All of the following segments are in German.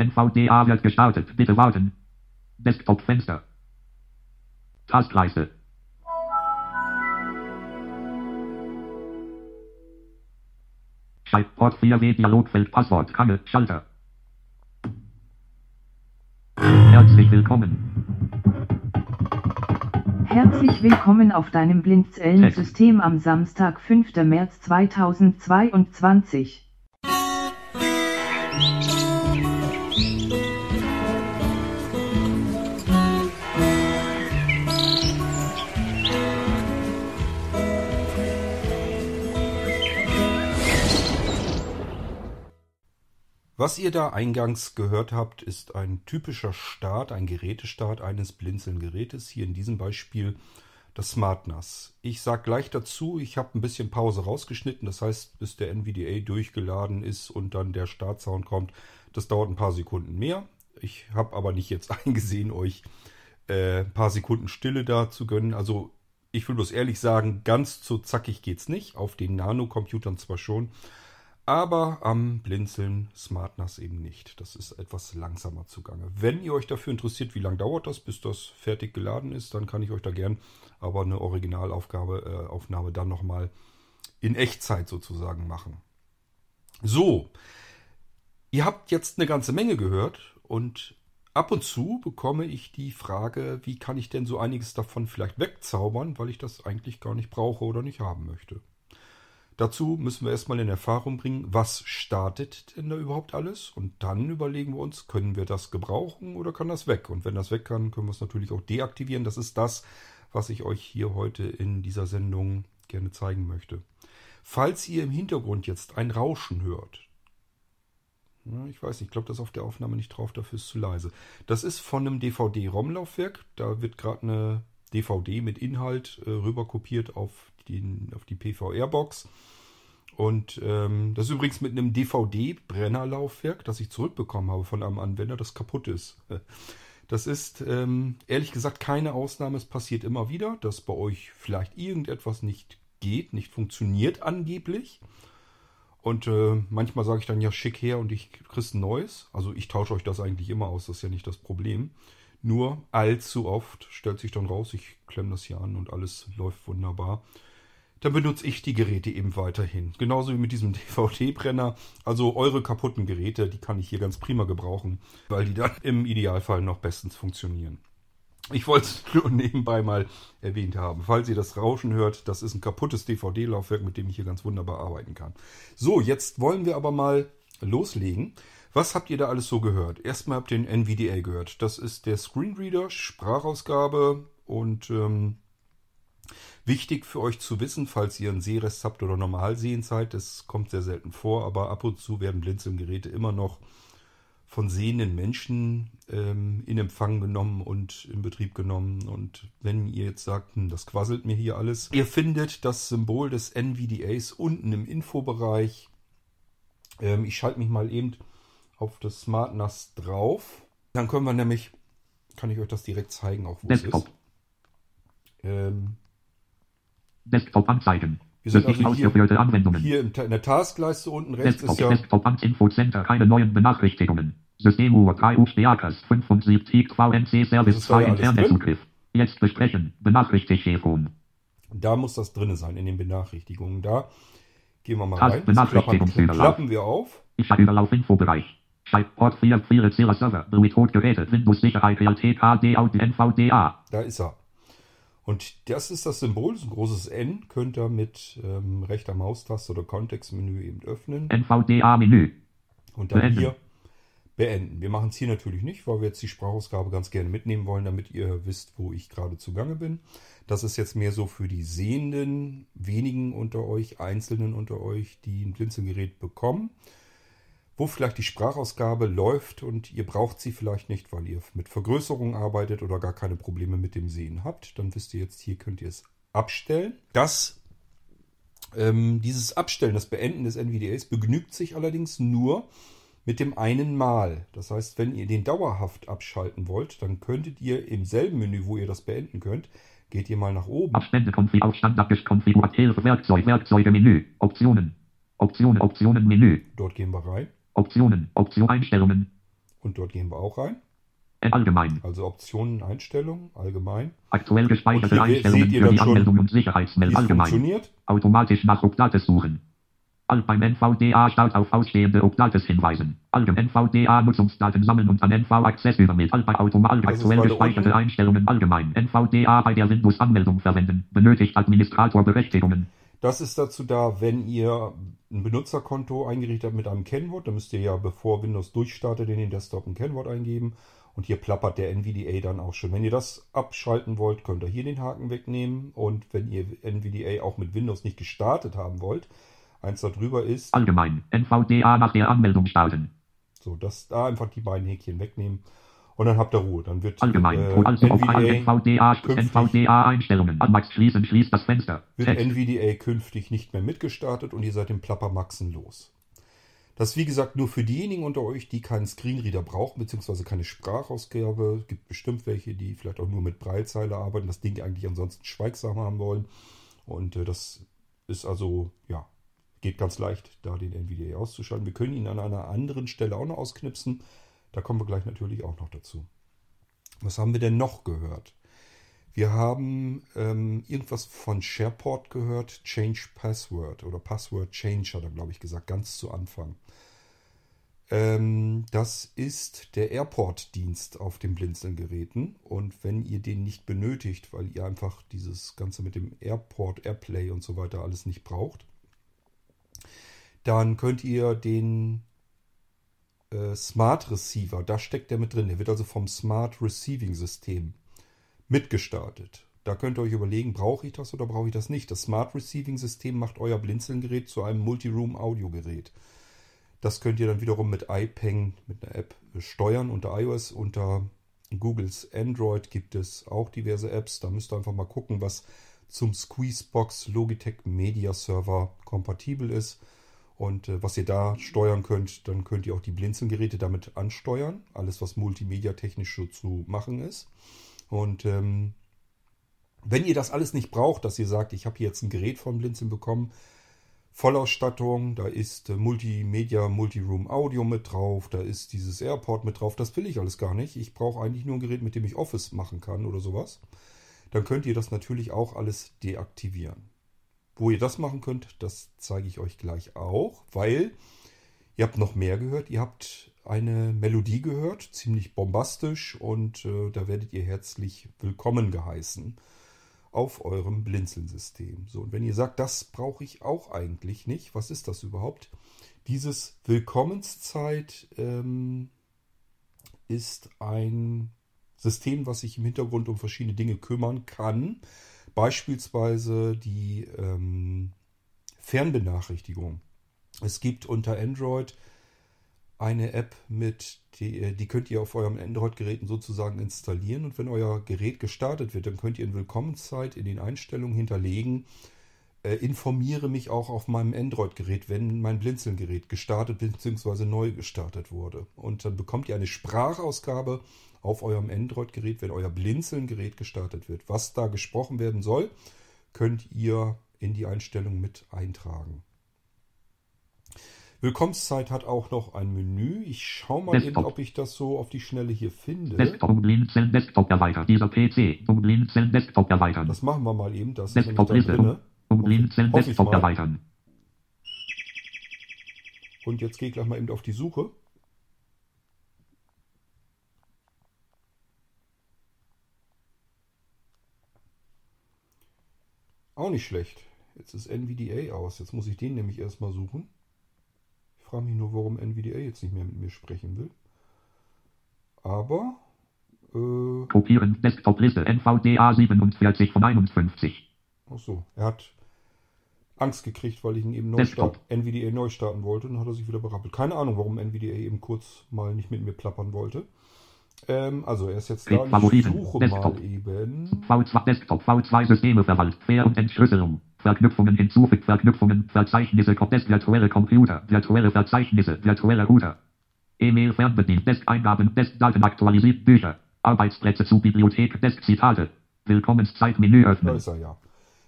NVDA wird gestartet. Bitte warten. Desktop-Fenster. Tastleiste. Schaltport 4W Dialogfeld Passwort Kanne Schalter. Herzlich willkommen. Herzlich willkommen auf deinem Blindzellensystem am Samstag, 5. März 2022. Was ihr da eingangs gehört habt, ist ein typischer Start, ein Gerätestart eines Blinzeln-Gerätes. Hier in diesem Beispiel das SmartNAS. Ich sage gleich dazu, ich habe ein bisschen Pause rausgeschnitten. Das heißt, bis der NVDA durchgeladen ist und dann der Startsound kommt, das dauert ein paar Sekunden mehr. Ich habe aber nicht jetzt eingesehen, euch ein paar Sekunden Stille da zu gönnen. Also ich will bloß ehrlich sagen, ganz so zackig geht's nicht. Auf den Nano-Computern zwar schon, aber am Blinzeln SmartNAS eben nicht. Das ist etwas langsamer zugange. Wenn ihr euch dafür interessiert, wie lange dauert das, bis das fertig geladen ist, dann kann ich euch da gern aber eine Originalaufnahme dann nochmal in Echtzeit sozusagen machen. So, ihr habt jetzt eine ganze Menge gehört und ab und zu bekomme ich die Frage, wie kann ich denn so einiges davon vielleicht wegzaubern, weil ich das eigentlich gar nicht brauche oder nicht haben möchte. Dazu müssen wir erstmal in Erfahrung bringen, was startet denn da überhaupt alles? Und dann überlegen wir uns, können wir das gebrauchen oder kann das weg? Und wenn das weg kann, können wir es natürlich auch deaktivieren. Das ist das, was ich euch hier heute in dieser Sendung gerne zeigen möchte. Falls ihr im Hintergrund jetzt ein Rauschen hört, ich weiß nicht, ich glaube, das ist auf der Aufnahme nicht drauf, dafür ist es zu leise. Das ist von einem DVD-ROM-Laufwerk. Da wird gerade eine DVD mit Inhalt rüberkopiert auf die PVR-Box. Und das ist übrigens mit einem DVD-Brennerlaufwerk, das ich zurückbekommen habe von einem Anwender, das kaputt ist. Das ist ehrlich gesagt keine Ausnahme. Es passiert immer wieder, dass bei euch vielleicht irgendetwas nicht geht, nicht funktioniert angeblich. Und manchmal sage ich dann, ja, schick her und ich krieg's ein neues. Also ich tausche euch das eigentlich immer aus, das ist ja nicht das Problem. Nur allzu oft stellt sich dann raus, ich klemme das hier an und alles läuft wunderbar. Dann benutze ich die Geräte eben weiterhin. Genauso wie mit diesem DVD-Brenner. Also eure kaputten Geräte, die kann ich hier ganz prima gebrauchen, weil die dann im Idealfall noch bestens funktionieren. Ich wollte es nur nebenbei mal erwähnt haben. Falls ihr das Rauschen hört, das ist ein kaputtes DVD-Laufwerk, mit dem ich hier ganz wunderbar arbeiten kann. So, jetzt wollen wir aber mal loslegen. Was habt ihr da alles so gehört? Erstmal habt ihr den NVDA gehört. Das ist der Screenreader, Sprachausgabe und wichtig für euch zu wissen, falls ihr einen Sehrest habt oder Normalsehen seid, das kommt sehr selten vor, aber ab und zu werden Blinzelgeräte immer noch von sehenden Menschen in Empfang genommen und in Betrieb genommen. Und wenn ihr jetzt sagt, das quasselt mir hier alles, ihr findet das Symbol des NVDAs unten im Infobereich. Ich schalte mich mal eben auf das SmartNAS drauf. Dann können wir nämlich, kann ich euch das direkt zeigen, auch wo Desktop. Es ist. Desktop anzeigen. Wir sind also hier in der Taskleiste unten rechts. Desktop, ist ja Desktop an Infocenter, keine neuen Benachrichtigungen. Systemuhr 3 UC 75 VNC Service 2 Internetzugriff. Jetzt besprechen, Benachrichtigung. Da muss das drin sein, in den Benachrichtigungen. Da gehen wir mal rein. Klappen wir auf. Ich habe Überlauf Infobereich. Schaltport 440 Server, Bluetooth-Geräte, Windows-Sicherheit, Realität, HD, NVDA. Da ist er. Und das ist das Symbol, das ist ein großes N, könnt ihr mit rechter Maustaste oder Kontextmenü eben öffnen. NVDA-Menü. Und dann beenden. Hier beenden. Wir machen es hier natürlich nicht, weil wir jetzt die Sprachausgabe ganz gerne mitnehmen wollen, damit ihr wisst, wo ich gerade zugange bin. Das ist jetzt mehr so für die Sehenden, wenigen unter euch, Einzelnen unter euch, die ein Blinzelgerät bekommen, wo vielleicht die Sprachausgabe läuft und ihr braucht sie vielleicht nicht, weil ihr mit Vergrößerung arbeitet oder gar keine Probleme mit dem Sehen habt. Dann wisst ihr jetzt, hier könnt ihr es abstellen. Dieses Abstellen, das Beenden des NVDAs begnügt sich allerdings nur mit dem einen Mal. Das heißt, wenn ihr den dauerhaft abschalten wollt, dann könntet ihr im selben Menü, wo ihr das beenden könnt, geht ihr mal nach oben. Abstände, auf Standard, konfiguriert, Hilfe, Werkzeug, Werkzeuge-Menü, Optionen, Optionen, Optionen-Menü. Dort gehen wir rein. Optionen, Einstellungen. Und dort gehen wir auch rein. Allgemein. Also Optionen, Einstellungen, allgemein. Aktuell gespeicherte Einstellungen für die Anmeldung und Sicherheitsmeldung. Allgemein. Automatisch nach Oblates suchen. Beim NVDA staut auf ausstehende Oblates hinweisen. Allgemein NVDA Nutzungsdaten sammeln und an NV Access übermitteln. Bei automatisch aktuell gespeicherte Einstellungen allgemein. NVDA bei der Windows-Anmeldung verwenden. Benötigt Administratorberechtigungen. Das ist dazu da, wenn ihr ein Benutzerkonto eingerichtet habt mit einem Kennwort, dann müsst ihr ja, bevor Windows durchstartet, in den Desktop ein Kennwort eingeben. Und hier plappert der NVDA dann auch schon. Wenn ihr das abschalten wollt, könnt ihr hier den Haken wegnehmen. Und wenn ihr NVDA auch mit Windows nicht gestartet haben wollt, eins darüber ist... Allgemein, NVDA nach der Anmeldung starten. So, das da einfach die beiden Häkchen wegnehmen. Und dann habt ihr Ruhe. Dann wird allgemein, also NVDA, NVDA-Einstellungen an Max schließen, schließt das Fenster. Wird Text. NVDA künftig nicht mehr mitgestartet und ihr seid im Plappermaxen los. Das ist wie gesagt nur für diejenigen unter euch, die keinen Screenreader brauchen, beziehungsweise keine Sprachausgabe. Es gibt bestimmt welche, die vielleicht auch nur mit Braillezeile arbeiten, das Ding eigentlich ansonsten schweigsam haben wollen. Und das ist also, ja, geht ganz leicht, da den NVDA auszuschalten. Wir können ihn an einer anderen Stelle auch noch ausknipsen. Da kommen wir gleich natürlich auch noch dazu. Was haben wir denn noch gehört? Wir haben irgendwas von SharePort gehört, Change Password oder Password Change hat er, glaube ich, gesagt, ganz zu Anfang. Das ist der Airport-Dienst auf den Blinzeln-Geräten und wenn ihr den nicht benötigt, weil ihr einfach dieses Ganze mit dem Airport, Airplay und so weiter alles nicht braucht, dann könnt ihr den Smart Receiver, da steckt der mit drin, der wird also vom Smart Receiving System mitgestartet. Da könnt ihr euch überlegen, brauche ich das oder brauche ich das nicht. Das Smart Receiving System macht euer Blinzeln-Gerät zu einem Multiroom-Audio-Gerät. Das könnt ihr dann wiederum mit iPeng, mit einer App steuern unter iOS. Unter Googles Android gibt es auch diverse Apps. Da müsst ihr einfach mal gucken, was zum Squeezebox Logitech Media Server kompatibel ist. Und was ihr da steuern könnt, dann könnt ihr auch die Blinzeln-Geräte damit ansteuern. Alles, was multimedia-technisch so zu machen ist. Und wenn ihr das alles nicht braucht, dass ihr sagt, ich habe hier jetzt ein Gerät von Blinzeln bekommen, Vollausstattung, da ist Multimedia, Multiroom Audio mit drauf, da ist dieses Airport mit drauf, das will ich alles gar nicht. Ich brauche eigentlich nur ein Gerät, mit dem ich Office machen kann oder sowas. Dann könnt ihr das natürlich auch alles deaktivieren. Wo ihr das machen könnt, das zeige ich euch gleich auch, weil ihr habt noch mehr gehört, ihr habt eine Melodie gehört, ziemlich bombastisch und da werdet ihr herzlich willkommen geheißen auf eurem Blinzeln-System. So, und wenn ihr sagt, das brauche ich auch eigentlich nicht, was ist das überhaupt? Dieses Willkommenszeit ist ein System, was sich im Hintergrund um verschiedene Dinge kümmern kann, beispielsweise die Fernbenachrichtigung. Es gibt unter Android eine App, die könnt ihr auf eurem Android-Geräten sozusagen installieren. Und wenn euer Gerät gestartet wird, dann könnt ihr in Willkommenszeit in den Einstellungen hinterlegen, informiere mich auch auf meinem Android-Gerät, wenn mein Blinzeln-Gerät gestartet bzw. neu gestartet wurde. Und dann bekommt ihr eine Sprachausgabe auf eurem Android-Gerät, wenn euer Blinzeln-Gerät gestartet wird. Was da gesprochen werden soll, könnt ihr in die Einstellung mit eintragen. Willkommenszeit hat auch noch ein Menü. Ich schaue mal Desktop. Eben, ob ich das so auf die Schnelle hier finde. Desktop, Blinzeln, Desktop erweitert. Dieser PC, Blinzeln, Desktop erweitern. Das machen wir mal eben. Das Desktop ist nämlich da drin. Blinzeln, Desktop erweitern. Und jetzt gehe ich gleich mal eben auf die Suche. Auch nicht schlecht. Jetzt ist NVDA aus. Jetzt muss ich den nämlich erstmal suchen. Ich frage mich nur, warum NVDA jetzt nicht mehr mit mir sprechen will. Aber... Kopieren, Desktop-Liste, NVDA 47 von 51. Achso, er hat Angst gekriegt, weil ich ihn eben NVDA neu starten wollte und hat er sich wieder berappelt. Keine Ahnung, warum NVDA eben kurz mal nicht mit mir plappern wollte. Also er ist jetzt da, ich suche Desktop. Mal eben... V2 Desktop, V2 Systeme verwaltet, Ver- und Entschlüsselung. Verknüpfungen hinzufügen, Verknüpfungen, Verzeichnisse, virtuelle Computer, virtuelle Verzeichnisse, virtuelle Router, E-Mail fernbedient, Desk-Eingaben, Desk-Daten aktualisiert, Bücher, Arbeitsplätze zu Bibliothek, Desk-Zitate, Willkommenszeitmenü öffnen. Da ist er, ja.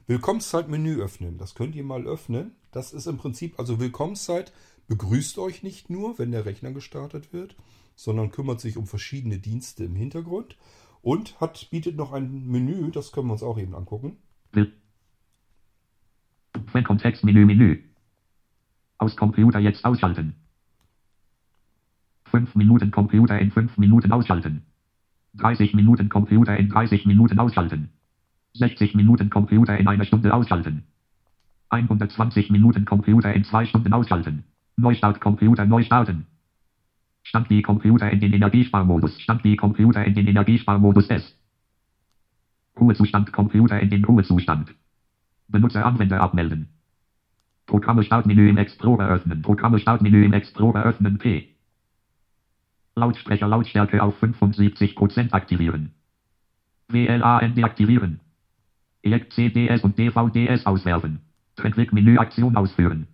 Willkommenszeitmenü öffnen, das könnt ihr mal öffnen. Das ist im Prinzip, also Willkommenzeit begrüßt euch nicht nur, wenn der Rechner gestartet wird, sondern kümmert sich um verschiedene Dienste im Hintergrund und bietet noch ein Menü, das können wir uns auch eben angucken. Quellkontextmenü, Menü. Aus Computer jetzt ausschalten. 5 Minuten Computer in 5 Minuten ausschalten. 30 Minuten Computer in 30 Minuten ausschalten. 60 Minuten Computer in einer Stunde ausschalten. 120 Minuten Computer in 2 Stunden ausschalten. Neustart Computer neu starten. Stand die Computer in den Energiesparmodus. Stand die Computer in den Energiesparmodus S. Ruhezustand Computer in den Ruhezustand. Benutzer Anwender abmelden. Programme Startmenü im Explorer öffnen. Programme Startmenü im Explorer öffnen P. Lautsprecher Lautstärke auf 75% aktivieren. WLAN deaktivieren. Elekt CDS und DVDS auswerfen. Trendweg-Menü Aktion ausführen.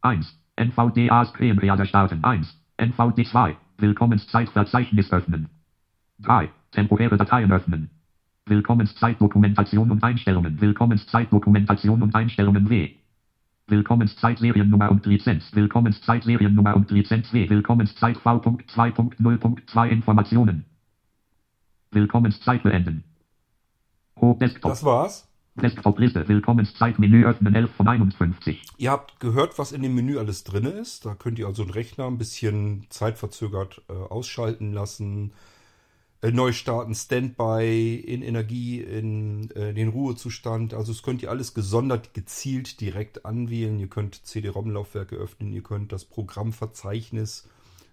1. NVDA Screenreader starten. 1. NVD 2. Willkommenszeitverzeichnis öffnen. 3. Temporäre Dateien öffnen. Willkommenszeitdokumentation und Einstellungen. Willkommenszeitdokumentation und Einstellungen W. Willkommenszeitseriennummer und Lizenz. Willkommenszeitseriennummer und Lizenz W. Willkommenszeit V.2.0.2 Informationen. Willkommenszeit beenden. Oh, Desktop. Das war's. Desktop-Liste. Willkommenszeitmenü öffnen 11 von 51. Ihr habt gehört, was in dem Menü alles drin ist. Da könnt ihr also den Rechner ein bisschen zeitverzögert ausschalten lassen. Neu starten, Standby, in Energie, in den Ruhezustand. Also es könnt ihr alles gesondert, gezielt direkt anwählen. Ihr könnt CD-ROM-Laufwerke öffnen, ihr könnt das Programmverzeichnis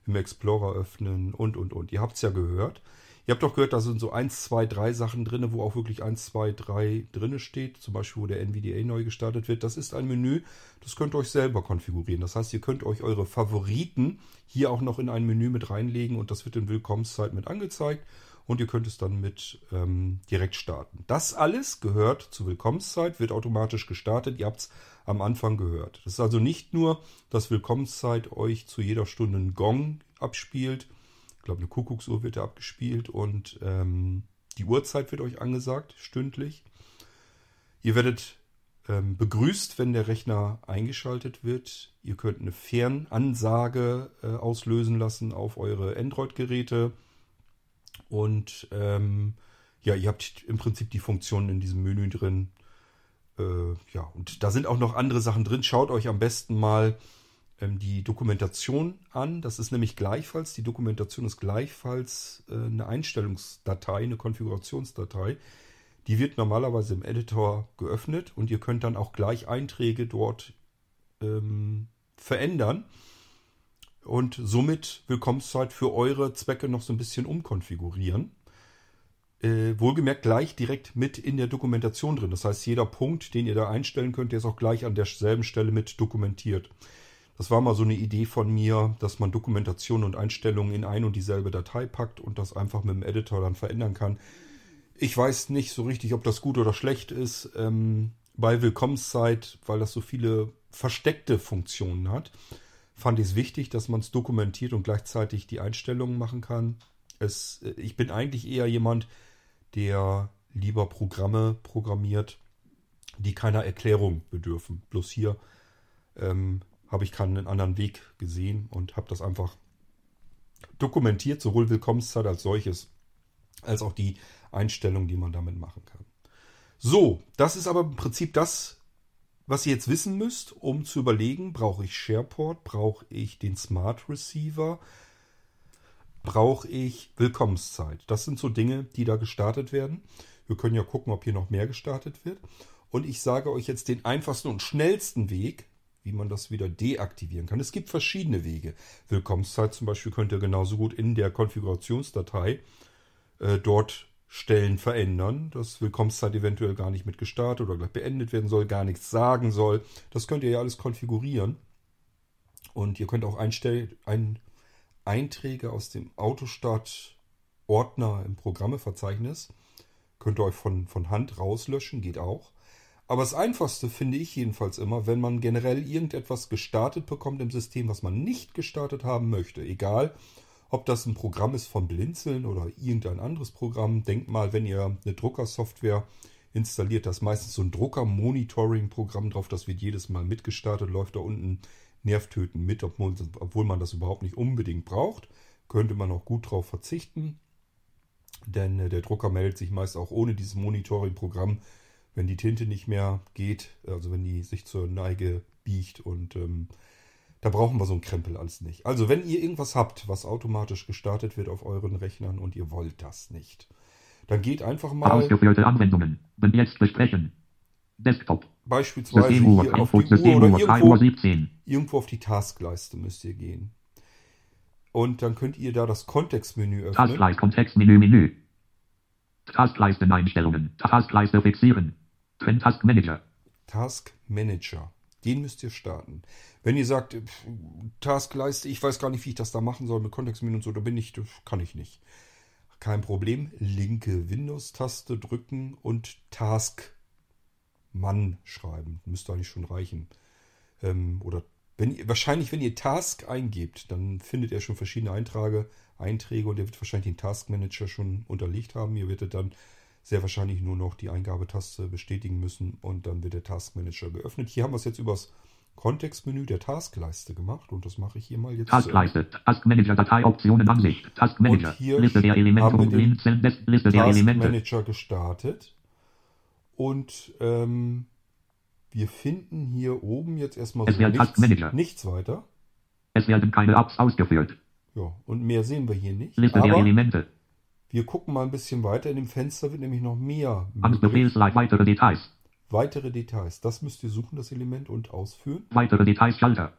im Explorer öffnen und. Ihr habt es ja gehört. Ihr habt doch gehört, da sind so 1, 2, 3 Sachen drin, wo auch wirklich 1, 2, 3 drin steht. Zum Beispiel, wo der NVDA neu gestartet wird. Das ist ein Menü, das könnt ihr euch selber konfigurieren. Das heißt, ihr könnt euch eure Favoriten hier auch noch in ein Menü mit reinlegen und das wird in Willkommenszeit mit angezeigt. Und ihr könnt es dann mit direkt starten. Das alles gehört zur Willkommenszeit, wird automatisch gestartet. Ihr habt es am Anfang gehört. Das ist also nicht nur, dass Willkommenszeit euch zu jeder Stunde einen Gong abspielt. Ich glaube, eine Kuckucksuhr wird da abgespielt und die Uhrzeit wird euch angesagt, stündlich. Ihr werdet begrüßt, wenn der Rechner eingeschaltet wird. Ihr könnt eine Fernansage auslösen lassen auf eure Android-Geräte. Und ja, ihr habt im Prinzip die Funktionen in diesem Menü drin. Ja, und da sind auch noch andere Sachen drin. Schaut euch am besten mal die Dokumentation an. Das ist nämlich gleichfalls, die Dokumentation ist gleichfalls eine Einstellungsdatei, eine Konfigurationsdatei. Die wird normalerweise im Editor geöffnet und ihr könnt dann auch gleich Einträge dort verändern. Und somit Willkommenszeit für eure Zwecke noch so ein bisschen umkonfigurieren. Wohlgemerkt gleich direkt mit in der Dokumentation drin. Das heißt, jeder Punkt, den ihr da einstellen könnt, der ist auch gleich an derselben Stelle mit dokumentiert. Das war mal so eine Idee von mir, dass man Dokumentation und Einstellungen in ein und dieselbe Datei packt und das einfach mit dem Editor dann verändern kann. Ich weiß nicht so richtig, ob das gut oder schlecht ist bei Willkommenszeit, weil das so viele versteckte Funktionen hat. Fand ich es wichtig, dass man es dokumentiert und gleichzeitig die Einstellungen machen kann. Ich bin eigentlich eher jemand, der lieber Programme programmiert, die keiner Erklärung bedürfen. Bloß hier habe ich keinen anderen Weg gesehen und habe das einfach dokumentiert, sowohl Willkommenszeit als solches, als auch die Einstellungen, die man damit machen kann. So, das ist aber im Prinzip das, was ihr jetzt wissen müsst, um zu überlegen, brauche ich SharePort, brauche ich den Smart Receiver, brauche ich Willkommenszeit. Das sind so Dinge, die da gestartet werden. Wir können ja gucken, ob hier noch mehr gestartet wird. Und ich sage euch jetzt den einfachsten und schnellsten Weg, wie man das wieder deaktivieren kann. Es gibt verschiedene Wege. Willkommenszeit zum Beispiel könnt ihr genauso gut in der Konfigurationsdatei dort Stellen verändern, dass Willkommenszeit eventuell gar nicht mit gestartet oder gleich beendet werden soll, gar nichts sagen soll. Das könnt ihr ja alles konfigurieren. Und ihr könnt auch Einträge aus dem Autostart-Ordner im Programmeverzeichnis könnt ihr euch von Hand rauslöschen, geht auch. Aber das Einfachste finde ich jedenfalls immer, wenn man generell irgendetwas gestartet bekommt im System, was man nicht gestartet haben möchte, egal ob das ein Programm ist von Blinzeln oder irgendein anderes Programm. Denkt mal, wenn ihr eine Druckersoftware installiert, da ist meistens so ein Drucker-Monitoring-Programm drauf. Das wird jedes Mal mitgestartet, läuft da unten nervtötend mit, obwohl man das überhaupt nicht unbedingt braucht. Könnte man auch gut drauf verzichten, denn der Drucker meldet sich meist auch ohne dieses Monitoring-Programm, wenn die Tinte nicht mehr geht, also wenn die sich zur Neige biegt, und da brauchen wir so einen Krempel alles nicht. Also wenn ihr irgendwas habt, was automatisch gestartet wird auf euren Rechnern und ihr wollt das nicht, dann geht einfach mal ausgeführte Anwendungen, wenn jetzt besprechen, Desktop. Beispielsweise hier auf die Uhr oder irgendwo auf die Taskleiste müsst ihr gehen. Und dann könnt ihr da das Kontextmenü öffnen. Taskleiste, Kontextmenü, Menü. Taskleiste, Einstellungen. Taskleiste, fixieren. Task Manager. Task Manager. Den müsst ihr starten. Wenn ihr sagt, Taskleiste, ich weiß gar nicht, wie ich das da machen soll mit Kontextmenü und so, da kann ich nicht. Kein Problem. Linke Windows-Taste drücken und Task Mann schreiben. Müsste eigentlich schon reichen. Oder wahrscheinlich, wenn ihr Task eingebt, dann findet er schon verschiedene Einträge, und er wird wahrscheinlich den Task Manager schon unterlegt haben. Ihr werdet dann sehr wahrscheinlich nur noch die Eingabetaste bestätigen müssen, und dann wird der Task Manager geöffnet. Hier haben wir es jetzt übers Kontextmenü der Taskleiste gemacht, und das mache ich hier mal jetzt. Taskleiste, Task Manager, Datei, Optionen, Ansicht, Task Manager, Liste der Elemente und Liste der Elemente. Task Manager gestartet, und wir finden hier oben jetzt erstmal so nichts weiter. Es werden keine Apps ausgeführt. Ja, und mehr sehen wir hier nicht. Liste der Elemente. Wir gucken mal ein bisschen weiter. In dem Fenster wird nämlich noch mehr. Weitere Details. Weitere Details. Das müsst ihr suchen, das Element, und ausführen. Weitere Details, Schalter.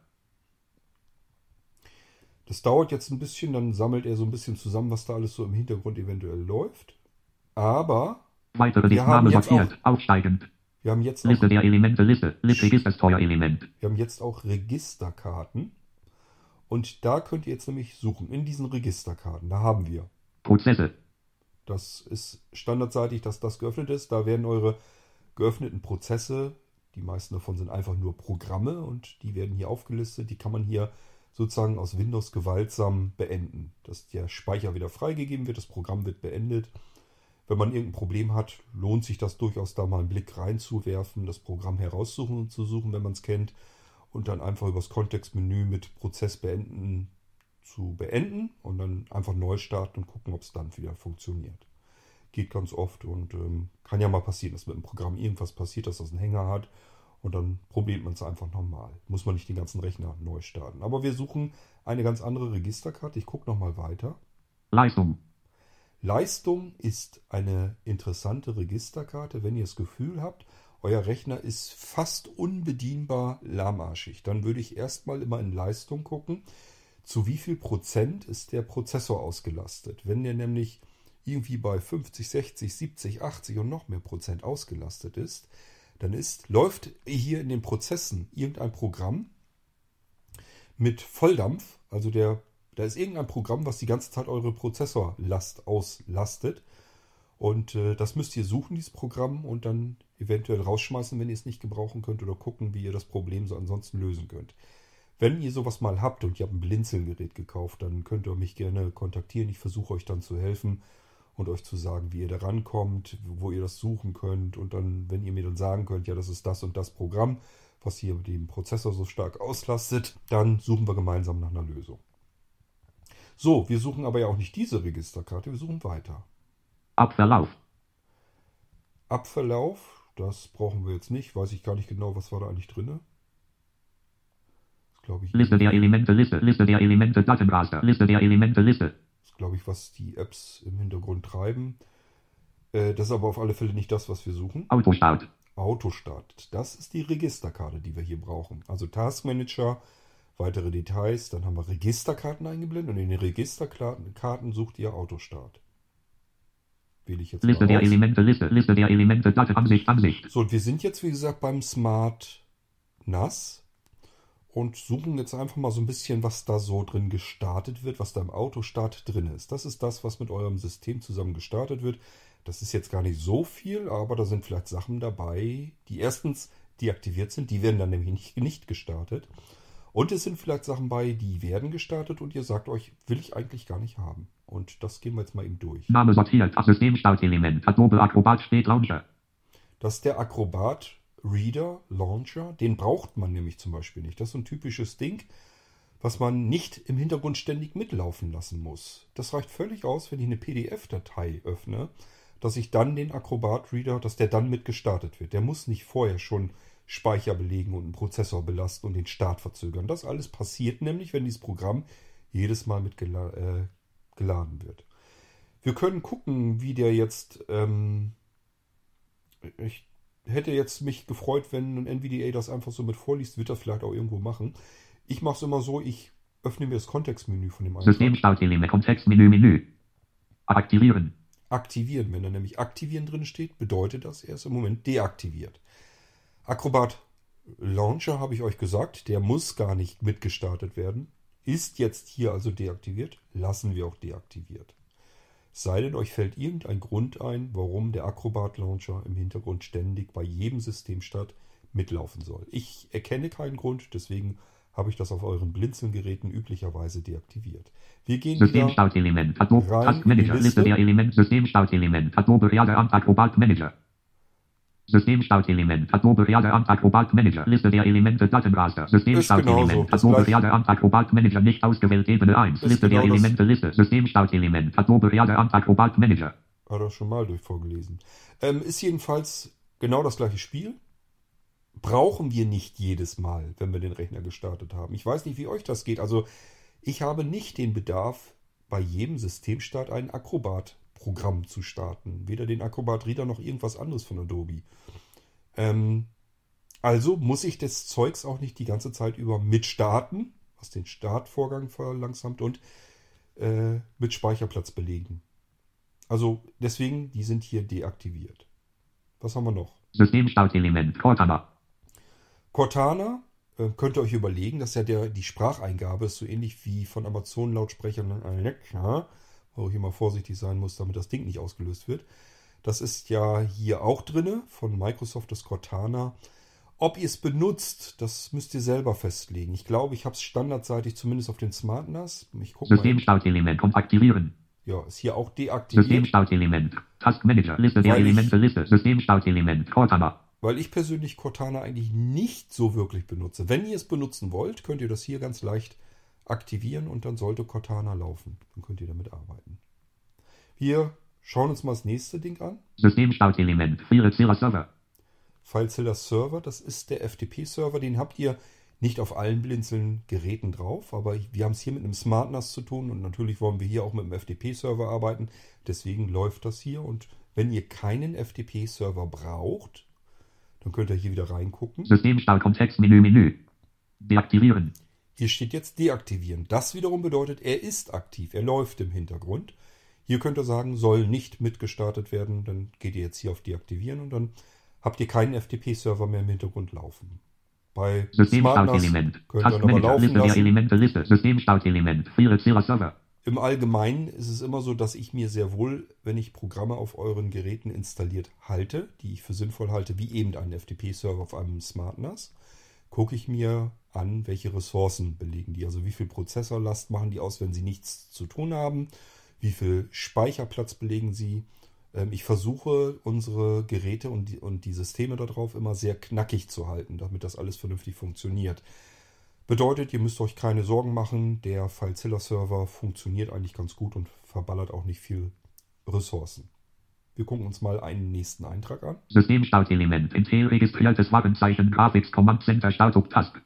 Das dauert jetzt ein bisschen. Dann sammelt er so ein bisschen zusammen, was da alles so im Hintergrund eventuell läuft. Aber weitere Details sortiert. Aufsteigend. Wir haben jetzt Liste der Elemente, Liste Registersteuerelement. Wir haben jetzt auch Registerkarten. Und da könnt ihr jetzt nämlich suchen, in diesen Registerkarten. Da haben wir Prozesse. Das ist standardseitig, dass das geöffnet ist. Da werden eure geöffneten Prozesse, die meisten davon sind einfach nur Programme, und die werden hier aufgelistet. Die kann man hier sozusagen aus Windows gewaltsam beenden. Dass der Speicher wieder freigegeben wird, das Programm wird beendet. Wenn man irgendein Problem hat, lohnt sich das durchaus, da mal einen Blick reinzuwerfen, das Programm heraussuchen und zu suchen, wenn man es kennt, und dann einfach übers Kontextmenü mit Prozess beenden zu beenden und dann einfach neu starten und gucken, ob es dann wieder funktioniert. Geht ganz oft, und kann ja mal passieren, dass mit dem Programm irgendwas passiert, dass das einen Hänger hat, und dann probiert man es einfach nochmal. Muss man nicht den ganzen Rechner neu starten. Aber wir suchen eine ganz andere Registerkarte. Ich gucke nochmal weiter. Leistung ist eine interessante Registerkarte, wenn ihr das Gefühl habt, euer Rechner ist fast unbedienbar lahmarschig. Dann würde ich erstmal immer in Leistung gucken, zu wie viel Prozent ist der Prozessor ausgelastet. Wenn der nämlich irgendwie bei 50, 60, 70, 80 und noch mehr Prozent ausgelastet ist, dann läuft hier in den Prozessen irgendein Programm mit Volldampf, also da ist irgendein Programm, was die ganze Zeit eure Prozessorlast auslastet. Und das müsst ihr suchen, dieses Programm, und dann eventuell rausschmeißen, wenn ihr es nicht gebrauchen könnt, oder gucken, wie ihr das Problem so ansonsten lösen könnt. Wenn ihr sowas mal habt und ihr habt ein Blinzelgerät gekauft, dann könnt ihr mich gerne kontaktieren. Ich versuche euch dann zu helfen und euch zu sagen, wie ihr da rankommt, wo ihr das suchen könnt. Und dann, wenn ihr mir dann sagen könnt, ja, das ist das und das Programm, was hier den Prozessor so stark auslastet, dann suchen wir gemeinsam nach einer Lösung. So, wir suchen aber ja auch nicht diese Registerkarte, wir suchen weiter. Abverlauf, das brauchen wir jetzt nicht, weiß ich gar nicht genau, was war da eigentlich drin. Liste der Elemente, Datenraster, Liste der Elemente, Liste. Das ist, glaube ich, was die Apps im Hintergrund treiben. Das ist aber auf alle Fälle nicht das, was wir suchen. Autostart, das ist die Registerkarte, die wir hier brauchen. Also Taskmanager, weitere Details, dann haben wir Registerkarten eingeblendet, und in den Registerkarten sucht ihr Autostart. Wähle ich jetzt mal aus. Liste der Elemente, Ansicht. So, und wir sind jetzt, wie gesagt, beim Smart NAS und suchen jetzt einfach mal so ein bisschen, was da so drin gestartet wird, was da im Autostart drin ist. Das ist das, was mit eurem System zusammen gestartet wird. Das ist jetzt gar nicht so viel, aber da sind vielleicht Sachen dabei, die erstens deaktiviert sind, die werden dann nämlich nicht gestartet. Und es sind vielleicht Sachen bei, die werden gestartet, und ihr sagt euch, will ich eigentlich gar nicht haben. Und das gehen wir jetzt mal eben durch. Name sortiert, Systemstartelement, Adobe Acrobat steht Launcher. Das ist der Acrobat Reader Launcher. Den braucht man nämlich zum Beispiel nicht. Das ist so ein typisches Ding, was man nicht im Hintergrund ständig mitlaufen lassen muss. Das reicht völlig aus, wenn ich eine PDF-Datei öffne, dass ich dann den Acrobat Reader, dass der dann mit gestartet wird. Der muss nicht vorher schon Speicher belegen und einen Prozessor belasten und den Start verzögern. Das alles passiert nämlich, wenn dieses Programm jedes Mal mit geladen wird. Wir können gucken, wie der jetzt... Ich hätte jetzt mich gefreut, wenn ein NVDA das einfach so mit vorliest, wird er vielleicht auch irgendwo machen. Ich mache es immer so, ich öffne mir das Kontextmenü von dem einen. Systemstartelemente, Kontextmenü, Menü. Aktivieren. Aktivieren. Wenn da nämlich aktivieren drin steht, bedeutet das, er ist im Moment deaktiviert. Acrobat Launcher, habe ich euch gesagt, der muss gar nicht mitgestartet werden. Ist jetzt hier also deaktiviert, lassen wir auch deaktiviert. Sei denn, euch fällt irgendein Grund ein, warum der Acrobat Launcher im Hintergrund ständig bei jedem Systemstart mitlaufen soll. Ich erkenne keinen Grund, deswegen habe ich das auf euren Blinzelgeräten üblicherweise deaktiviert. Wir gehen Systemstartelement, Taskmanager, Liste der Elemente, Systemstartelement, Bearbeiteramt, Acrobat Manager. Systemstartelement, Bearbeiteramt, Acrobat Manager, Liste der Elemente, Datenraster, Systemstartelement, Bearbeiteramt, Acrobat Manager, nicht ausgewählt, Ebene 1, Liste der Elemente, Liste, Systemstartelement, Bearbeiteramt, Acrobat Manager. Hat er schon mal vorgelesen. Ist jedenfalls genau das gleiche Spiel. Brauchen wir nicht jedes Mal, wenn wir den Rechner gestartet haben. Ich weiß nicht, wie euch das geht. Also ich habe nicht den Bedarf, bei jedem Systemstart ein Acrobat-Programm zu starten. Weder den Acrobat Reader noch irgendwas anderes von Adobe. Also muss ich des Zeugs auch nicht die ganze Zeit über mitstarten, was den Startvorgang verlangsamt und mit Speicherplatz belegen. Also deswegen, die sind hier deaktiviert. Was haben wir noch? Systemstartelement, Cortana. Cortana, könnt ihr euch überlegen, dass ja die Spracheingabe ist so ähnlich wie von Amazon-Lautsprechern, wo ich immer vorsichtig sein muss, damit das Ding nicht ausgelöst wird. Das ist ja hier auch drin, von Microsoft, das Cortana. Ob ihr es benutzt, das müsst ihr selber festlegen. Ich glaube, ich habe es standardseitig zumindest auf den Smart NAS. Systemstartelement, aktivieren. Ja, ist hier auch deaktiviert. Systemstartelement, Taskmanager, Liste der Elemente, Liste, Systemstartelement, Cortana. Weil ich persönlich Cortana eigentlich nicht so wirklich benutze. Wenn ihr es benutzen wollt, könnt ihr das hier ganz leicht aktivieren und dann sollte Cortana laufen. Dann könnt ihr damit arbeiten. Wir schauen uns mal das nächste Ding an. Systemstartelement, FileZilla Server. FileZilla Server, das ist der FTP-Server, den habt ihr nicht auf allen Blinzeln-Geräten drauf, aber wir haben es hier mit einem Smart NAS zu tun und natürlich wollen wir hier auch mit einem FTP-Server arbeiten. Deswegen läuft das hier und wenn ihr keinen FTP-Server braucht, dann könnt ihr hier wieder reingucken. Systemstart, Kontextmenü, Menü. Deaktivieren. Hier steht jetzt deaktivieren. Das wiederum bedeutet, er ist aktiv, er läuft im Hintergrund. Hier könnt ihr sagen, soll nicht mitgestartet werden. Dann geht ihr jetzt hier auf deaktivieren und dann habt ihr keinen FTP-Server mehr im Hintergrund laufen. Bei Systemstartelement, Taskmanager, Liste der Elemente, Liste, Systemstartelement, FileZilla Server. Im Allgemeinen ist es immer so, dass ich mir sehr wohl, wenn ich Programme auf euren Geräten installiert halte, die ich für sinnvoll halte, wie eben einen FTP-Server auf einem Smart NAS, gucke ich mir an, welche Ressourcen belegen die. Also wie viel Prozessorlast machen die aus, wenn sie nichts zu tun haben, wie viel Speicherplatz belegen sie. Ich versuche, unsere Geräte und die Systeme darauf immer sehr knackig zu halten, damit das alles vernünftig funktioniert. Bedeutet, ihr müsst euch keine Sorgen machen, der FileZilla-Server funktioniert eigentlich ganz gut und verballert auch nicht viel Ressourcen. Wir gucken uns mal einen nächsten Eintrag an. Systemstartelement, Intel registriertes Warenzeichen, Graphics Command Center, Startup Task.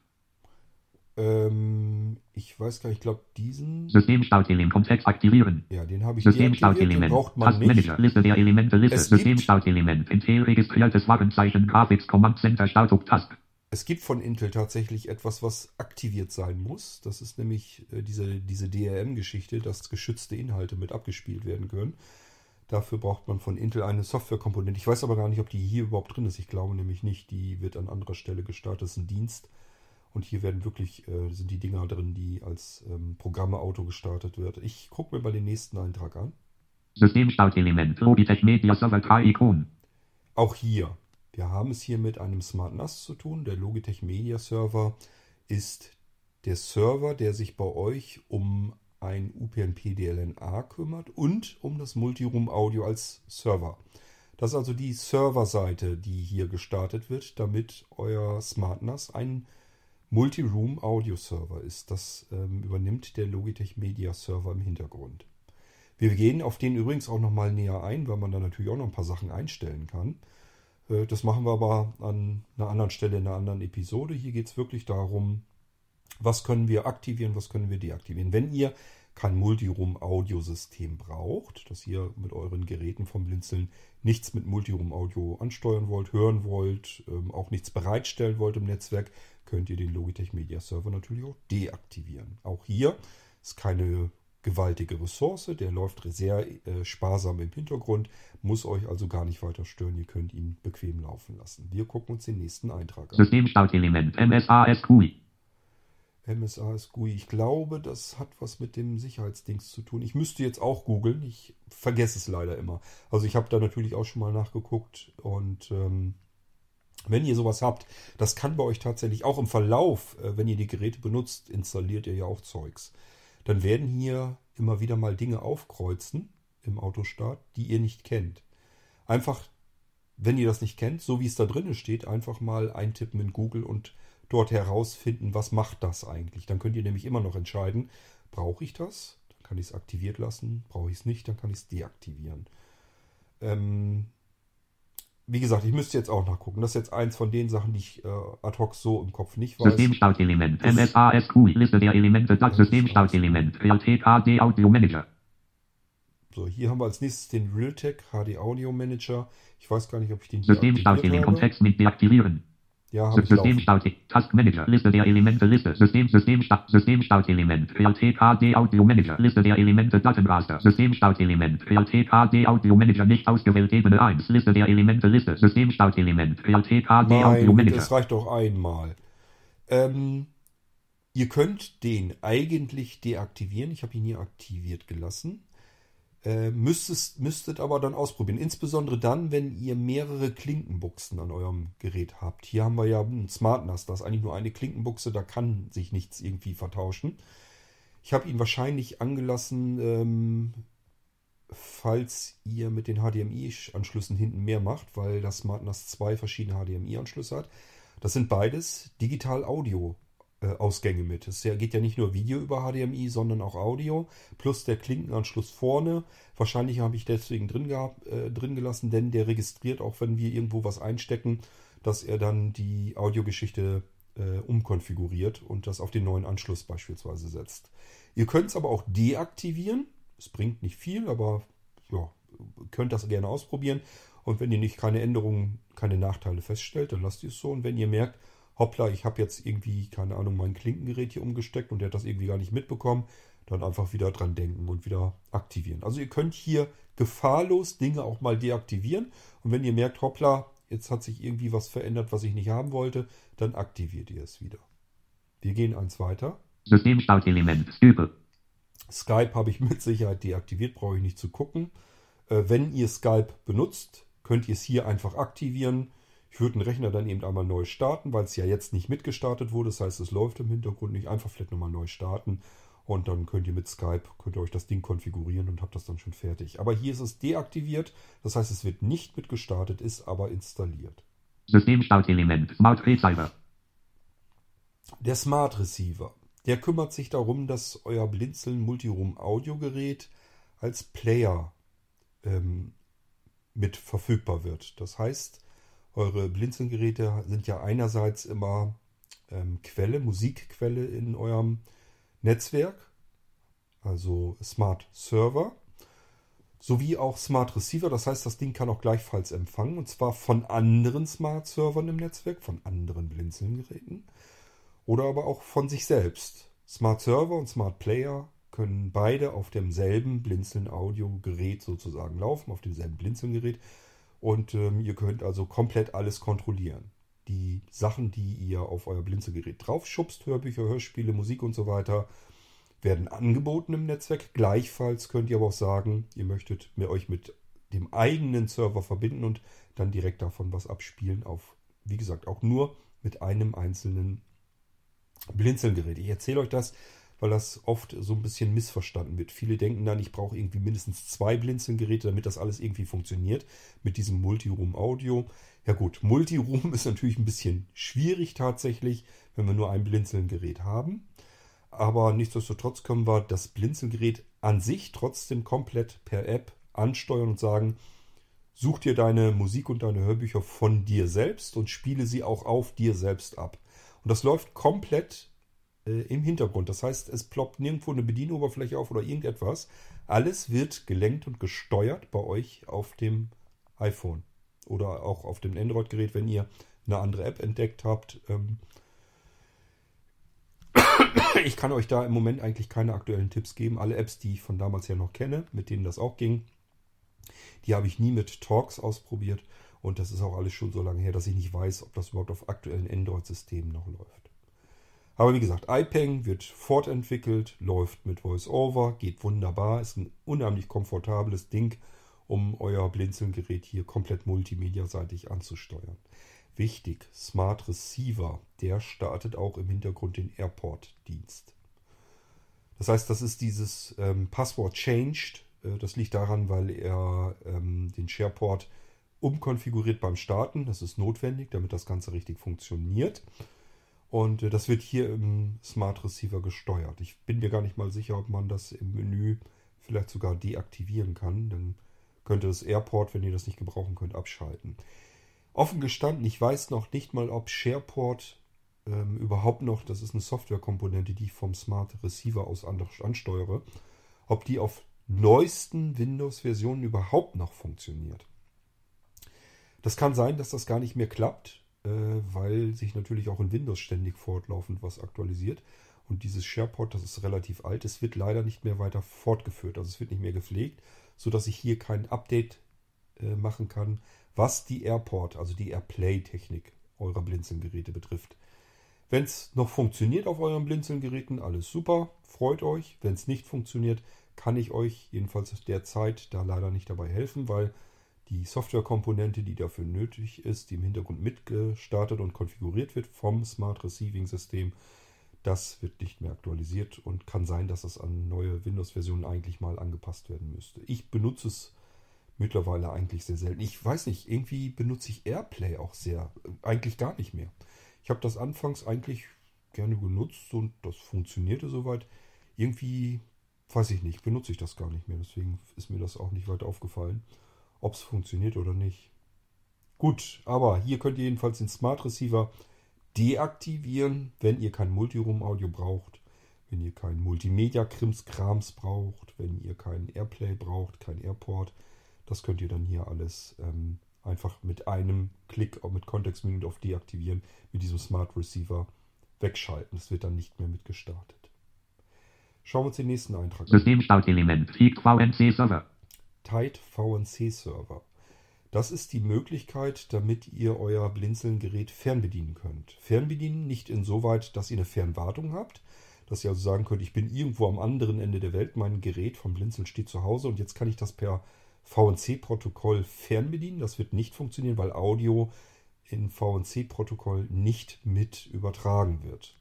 Ich weiß gar nicht, ich glaube diesen... Systemstartelement, Kontext aktivieren. Ja, den habe ich deaktiviert, den braucht man nicht. Manager, Liste der Elemente, Liste, Systemstartelement, Intel registriertes Warenzeichen, Graphics Command Center, Startup Task. Es gibt von Intel tatsächlich etwas, was aktiviert sein muss. Das ist nämlich diese DRM-Geschichte, dass geschützte Inhalte mit abgespielt werden können. Dafür braucht man von Intel eine Softwarekomponente. Ich weiß aber gar nicht, ob die hier überhaupt drin ist. Ich glaube nämlich nicht, die wird an anderer Stelle gestartet. Das ist ein Dienst. Und hier werden wirklich, sind die Dinger drin, die als Programme Auto gestartet wird. Ich gucke mir mal den nächsten Eintrag an. Systemstartelement, Logitech Media Server 3 Icon. Auch hier. Wir haben es hier mit einem Smart NAS zu tun. Der Logitech Media Server ist der Server, der sich bei euch um ein UPnP-DLNA kümmert und um das Multiroom Audio als Server. Das ist also die Serverseite, die hier gestartet wird, damit euer Smart NAS ein Multi-Room-Audio-Server ist. Das übernimmt der Logitech Media Server im Hintergrund. Wir gehen auf den übrigens auch nochmal näher ein, weil man da natürlich auch noch ein paar Sachen einstellen kann. Das machen wir aber an einer anderen Stelle, in einer anderen Episode. Hier geht es wirklich darum, was können wir aktivieren, was können wir deaktivieren. Wenn ihr kein Multiroom-Audio-System braucht, dass ihr mit euren Geräten vom Blinzeln nichts mit Multiroom-Audio ansteuern wollt, hören wollt, auch nichts bereitstellen wollt im Netzwerk, könnt ihr den Logitech Media Server natürlich auch deaktivieren. Auch hier ist keine gewaltige Ressource, der läuft sehr sparsam im Hintergrund, muss euch also gar nicht weiter stören, ihr könnt ihn bequem laufen lassen. Wir gucken uns den nächsten Eintrag an. Systemstartelement MSAS-GUI. MSAS-GUI, ich glaube, das hat was mit dem Sicherheitsdings zu tun. Ich müsste jetzt auch googeln, ich vergesse es leider immer. Also ich habe da natürlich auch schon mal nachgeguckt und wenn ihr sowas habt, das kann bei euch tatsächlich auch im Verlauf, wenn ihr die Geräte benutzt, installiert ihr ja auch Zeugs. Dann werden hier immer wieder mal Dinge aufkreuzen im Autostart, die ihr nicht kennt. Einfach, wenn ihr das nicht kennt, so wie es da drin steht, einfach mal eintippen in Google und dort herausfinden, was macht das eigentlich. Dann könnt ihr nämlich immer noch entscheiden, brauche ich das? Dann kann ich es aktiviert lassen. Brauche ich es nicht? Dann kann ich es deaktivieren. Wie gesagt, ich müsste jetzt auch nachgucken. Das ist jetzt eins von den Sachen, die ich ad hoc so im Kopf nicht weiß. Systemstartelement, MSAS-GUI, Liste der Elemente, das Systemstartelement, Realtek HD Audio Manager. So, hier haben wir als nächstes den Realtek HD Audio Manager. Ich weiß gar nicht, ob ich den hier Systemstartelement, Kontext mit deaktivieren. Ja, habe ich Systemstart, Task Manager, Liste der Elemente, Liste, Systemstartelement, Realtek HD Audio Manager, Liste der Elemente, Datenraster, Systemstartelement, Realtek HD Audio Manager, nicht ausgewählt, Ebene 1, Liste der Elemente, Liste, Systemstartelement, Realtek HD Audio Manager. Das reicht doch einmal. Ihr könnt den eigentlich deaktivieren, ich habe ihn hier aktiviert gelassen. Müsstet aber dann ausprobieren. Insbesondere dann, wenn ihr mehrere Klinkenbuchsen an eurem Gerät habt. Hier haben wir ja ein Smart NAS, da ist eigentlich nur eine Klinkenbuchse, da kann sich nichts irgendwie vertauschen. Ich habe ihn wahrscheinlich angelassen, falls ihr mit den HDMI-Anschlüssen hinten mehr macht, weil das Smart NAS 2 verschiedene HDMI-Anschlüsse hat. Das sind beides Digital-Audio Ausgänge mit. Es geht ja nicht nur Video über HDMI, sondern auch Audio, plus der Klinkenanschluss vorne. Wahrscheinlich habe ich deswegen drin gelassen, denn der registriert auch, wenn wir irgendwo was einstecken, dass er dann die Audiogeschichte umkonfiguriert und das auf den neuen Anschluss beispielsweise setzt. Ihr könnt es aber auch deaktivieren. Es bringt nicht viel, aber ja, könnt das gerne ausprobieren. Und wenn ihr nicht keine Änderungen, keine Nachteile feststellt, dann lasst ihr es so. Und wenn ihr merkt, hoppla, ich habe jetzt irgendwie, keine Ahnung, mein Klinkengerät hier umgesteckt und der hat das irgendwie gar nicht mitbekommen, dann einfach wieder dran denken und wieder aktivieren. Also ihr könnt hier gefahrlos Dinge auch mal deaktivieren und wenn ihr merkt, hoppla, jetzt hat sich irgendwie was verändert, was ich nicht haben wollte, dann aktiviert ihr es wieder. Wir gehen eins weiter. Systemstartelement, Skype. Skype habe ich mit Sicherheit deaktiviert, brauche ich nicht zu gucken. Wenn ihr Skype benutzt, könnt ihr es hier einfach aktivieren. Ich würde den Rechner dann eben einmal neu starten, weil es ja jetzt nicht mitgestartet wurde. Das heißt, es läuft im Hintergrund nicht. Einfach vielleicht nochmal neu starten und dann könnt ihr mit Skype, könnt ihr euch das Ding konfigurieren und habt das dann schon fertig. Aber hier ist es deaktiviert. Das heißt, es wird nicht mitgestartet, ist aber installiert. Systemstartelement, Smart Receiver. Der Smart Receiver, der kümmert sich darum, dass euer Blinzeln Multiroom Audiogerät als Player mit verfügbar wird. Das heißt, eure Blinzelgeräte sind ja einerseits immer Quelle, Musikquelle in eurem Netzwerk, also Smart Server, sowie auch Smart Receiver. Das heißt, das Ding kann auch gleichfalls empfangen, und zwar von anderen Smart Servern im Netzwerk, von anderen Blinzelgeräten oder aber auch von sich selbst. Smart Server und Smart Player können beide auf demselben Blinzeln-Audio-Gerät sozusagen laufen, auf demselben Blinzelgerät. Und ihr könnt also komplett alles kontrollieren. Die Sachen, die ihr auf euer Blinzelgerät draufschubst, Hörbücher, Hörspiele, Musik und so weiter, werden angeboten im Netzwerk. Gleichfalls könnt ihr aber auch sagen, ihr möchtet euch mit dem eigenen Server verbinden und dann direkt davon was abspielen auf, wie gesagt, auch nur mit einem einzelnen Blinzelgerät. Ich erzähle euch das, weil das oft so ein bisschen missverstanden wird. Viele denken dann, ich brauche irgendwie mindestens 2 Blinzelgeräte, damit das alles irgendwie funktioniert mit diesem Multiroom Audio. Ja gut, Multiroom ist natürlich ein bisschen schwierig tatsächlich, wenn wir nur ein Blinzelgerät haben. Aber nichtsdestotrotz können wir das Blinzelgerät an sich trotzdem komplett per App ansteuern und sagen, such dir deine Musik und deine Hörbücher von dir selbst und spiele sie auch auf dir selbst ab. Und das läuft komplett im Hintergrund. Das heißt, es ploppt nirgendwo eine Bedienoberfläche auf oder irgendetwas. Alles wird gelenkt und gesteuert bei euch auf dem iPhone oder auch auf dem Android-Gerät, wenn ihr eine andere App entdeckt habt. Ich kann euch da im Moment eigentlich keine aktuellen Tipps geben. Alle Apps, die ich von damals ja noch kenne, mit denen das auch ging, die habe ich nie mit Talks ausprobiert. Und das ist auch alles schon so lange her, dass ich nicht weiß, ob das überhaupt auf aktuellen Android-Systemen noch läuft. Aber wie gesagt, iPeng wird fortentwickelt, läuft mit VoiceOver, geht wunderbar. Ist ein unheimlich komfortables Ding, um euer Blinzelgerät hier komplett multimediaseitig anzusteuern. Wichtig, Smart Receiver, der startet auch im Hintergrund den Airport-Dienst. Das heißt, das ist dieses Passwort Changed. Das liegt daran, weil er den SharePort umkonfiguriert beim Starten. Das ist notwendig, damit das Ganze richtig funktioniert. Und das wird hier im Smart Receiver gesteuert. Ich bin mir gar nicht mal sicher, ob man das im Menü vielleicht sogar deaktivieren kann. Dann könnt ihr das Airport, wenn ihr das nicht gebrauchen könnt, abschalten. Offen gestanden, ich weiß noch nicht mal, ob SharePort überhaupt noch, das ist eine Softwarekomponente, die ich vom Smart Receiver aus ansteuere, ob die auf neuesten Windows-Versionen überhaupt noch funktioniert. Das kann sein, dass das gar nicht mehr klappt, weil sich natürlich auch in Windows ständig fortlaufend was aktualisiert. Und dieses SharePort, das ist relativ alt, es wird leider nicht mehr weiter fortgeführt, also es wird nicht mehr gepflegt, sodass ich hier kein Update machen kann, was die Airport, also die AirPlay-Technik eurer Blinzelgeräte betrifft. Wenn es noch funktioniert auf euren Blinzelgeräten, alles super, freut euch. Wenn es nicht funktioniert, kann ich euch jedenfalls derzeit da leider nicht dabei helfen, weil die Softwarekomponente, die dafür nötig ist, die im Hintergrund mitgestartet und konfiguriert wird vom Smart Receiving System, das wird nicht mehr aktualisiert und kann sein, dass das an neue Windows-Versionen eigentlich mal angepasst werden müsste. Ich benutze es mittlerweile eigentlich sehr selten. Ich weiß nicht, irgendwie benutze ich AirPlay auch sehr, eigentlich gar nicht mehr. Ich habe das anfangs eigentlich gerne genutzt und das funktionierte soweit. Irgendwie, weiß ich nicht, benutze ich das gar nicht mehr. Deswegen ist mir das auch nicht weit aufgefallen, ob es funktioniert oder nicht. Gut, aber hier könnt ihr jedenfalls den Smart Receiver deaktivieren, wenn ihr kein Multiroom-Audio braucht, wenn ihr kein Multimedia-Krimskrams braucht, wenn ihr kein AirPlay braucht, kein AirPort. Das könnt ihr dann hier alles einfach mit einem Klick, mit Kontextmenü auf Deaktivieren, mit diesem Smart Receiver wegschalten. Das wird dann nicht mehr mitgestartet. Schauen wir uns den nächsten Eintrag an. Systemstartelement, VNC-Server. Tide VNC-Server. Das ist die Möglichkeit, damit ihr euer Blinzelgerät fernbedienen könnt. Fernbedienen nicht insoweit, dass ihr eine Fernwartung habt, dass ihr also sagen könnt, ich bin irgendwo am anderen Ende der Welt, mein Gerät vom Blinzeln steht zu Hause und jetzt kann ich das per VNC-Protokoll fernbedienen. Das wird nicht funktionieren, weil Audio in VNC-Protokoll nicht mit übertragen wird.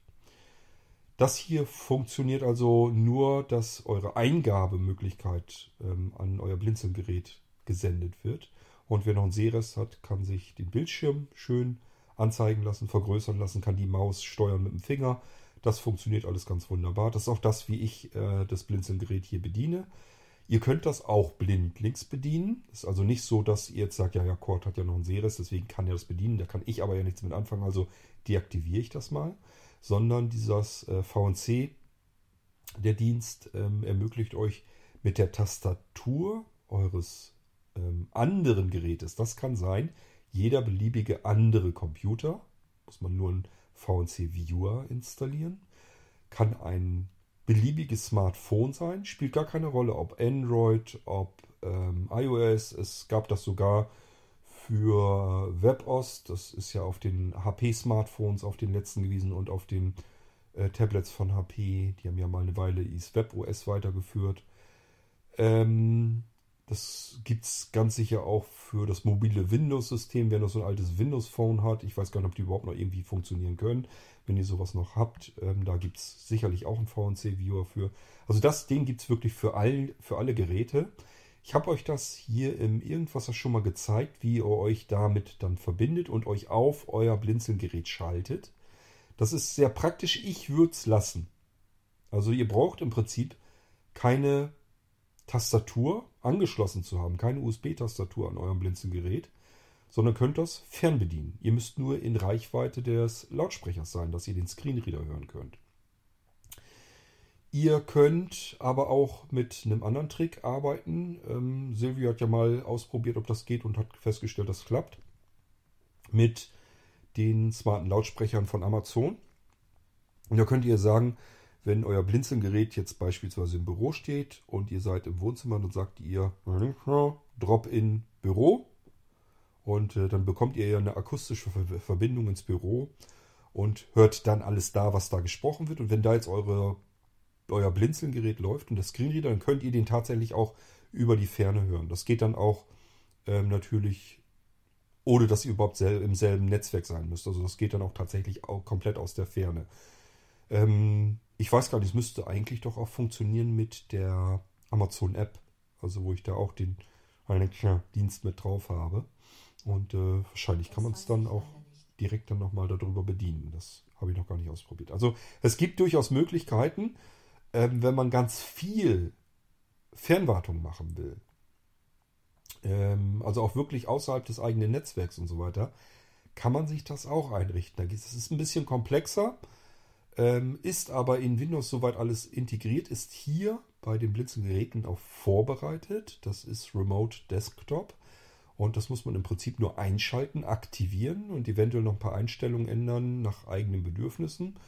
Das hier funktioniert also nur, dass eure Eingabemöglichkeit an euer Blinzelgerät gesendet wird. Und wer noch einen Sehrest hat, kann sich den Bildschirm schön anzeigen lassen, vergrößern lassen, kann die Maus steuern mit dem Finger. Das funktioniert alles ganz wunderbar. Das ist auch das, wie ich das Blinzelgerät hier bediene. Ihr könnt das auch blind links bedienen. Ist also nicht so, dass ihr jetzt sagt, ja, Cord hat ja noch einen Sehrest, deswegen kann er das bedienen. Da kann ich aber ja nichts mit anfangen, also deaktiviere ich das mal. Sondern dieses VNC, der Dienst, ermöglicht euch mit der Tastatur eures anderen Gerätes, das kann sein, jeder beliebige andere Computer, muss man nur einen VNC-Viewer installieren, kann ein beliebiges Smartphone sein, spielt gar keine Rolle, ob Android, ob iOS, es gab das sogar für WebOS, das ist ja auf den HP-Smartphones, auf den letzten gewesen und auf den Tablets von HP, die haben ja mal eine Weile das WebOS weitergeführt. Das gibt es ganz sicher auch für das mobile Windows-System, wenn ihr so ein altes Windows-Phone habt. Ich weiß gar nicht, ob die überhaupt noch irgendwie funktionieren können, wenn ihr sowas noch habt. Da gibt es sicherlich auch einen VNC-Viewer für. Also das Ding gibt es wirklich für alle Geräte. Ich habe euch das hier im Irgendwasser schon mal gezeigt, wie ihr euch damit dann verbindet und euch auf euer Blinzeln-Gerät schaltet. Das ist sehr praktisch. Ich würde es lassen. Also ihr braucht im Prinzip keine Tastatur angeschlossen zu haben, keine USB-Tastatur an eurem Blinzelgerät, sondern könnt das fernbedienen. Ihr müsst nur in Reichweite des Lautsprechers sein, dass ihr den Screenreader hören könnt. Ihr könnt aber auch mit einem anderen Trick arbeiten. Silvio hat ja mal ausprobiert, ob das geht und hat festgestellt, das klappt. Mit den smarten Lautsprechern von Amazon. Und da könnt ihr sagen, wenn euer Blinzelgerät jetzt beispielsweise im Büro steht und ihr seid im Wohnzimmer und sagt ihr Drop-in Büro und dann bekommt ihr ja eine akustische Verbindung ins Büro und hört dann alles da, was da gesprochen wird. Und wenn da jetzt euer Blinzelgerät läuft und das Screenreader, dann könnt ihr den tatsächlich auch über die Ferne hören. Das geht dann auch natürlich, ohne dass ihr überhaupt im selben Netzwerk sein müsst. Also das geht dann auch tatsächlich auch komplett aus der Ferne. Ich weiß gar nicht, es müsste eigentlich doch auch funktionieren mit der Amazon-App, also wo ich da auch den Dienst mit drauf habe. Und wahrscheinlich kann man es dann auch direkt dann nochmal darüber bedienen. Das habe ich noch gar nicht ausprobiert. Also es gibt durchaus Möglichkeiten, wenn man ganz viel Fernwartung machen will, also auch wirklich außerhalb des eigenen Netzwerks und so weiter, kann man sich das auch einrichten. Das ist ein bisschen komplexer. Ist aber in Windows soweit alles integriert, ist hier bei den Blinzelgeräten auch vorbereitet. Das ist Remote Desktop und das muss man im Prinzip nur einschalten, aktivieren und eventuell noch ein paar Einstellungen ändern nach eigenen Bedürfnissen.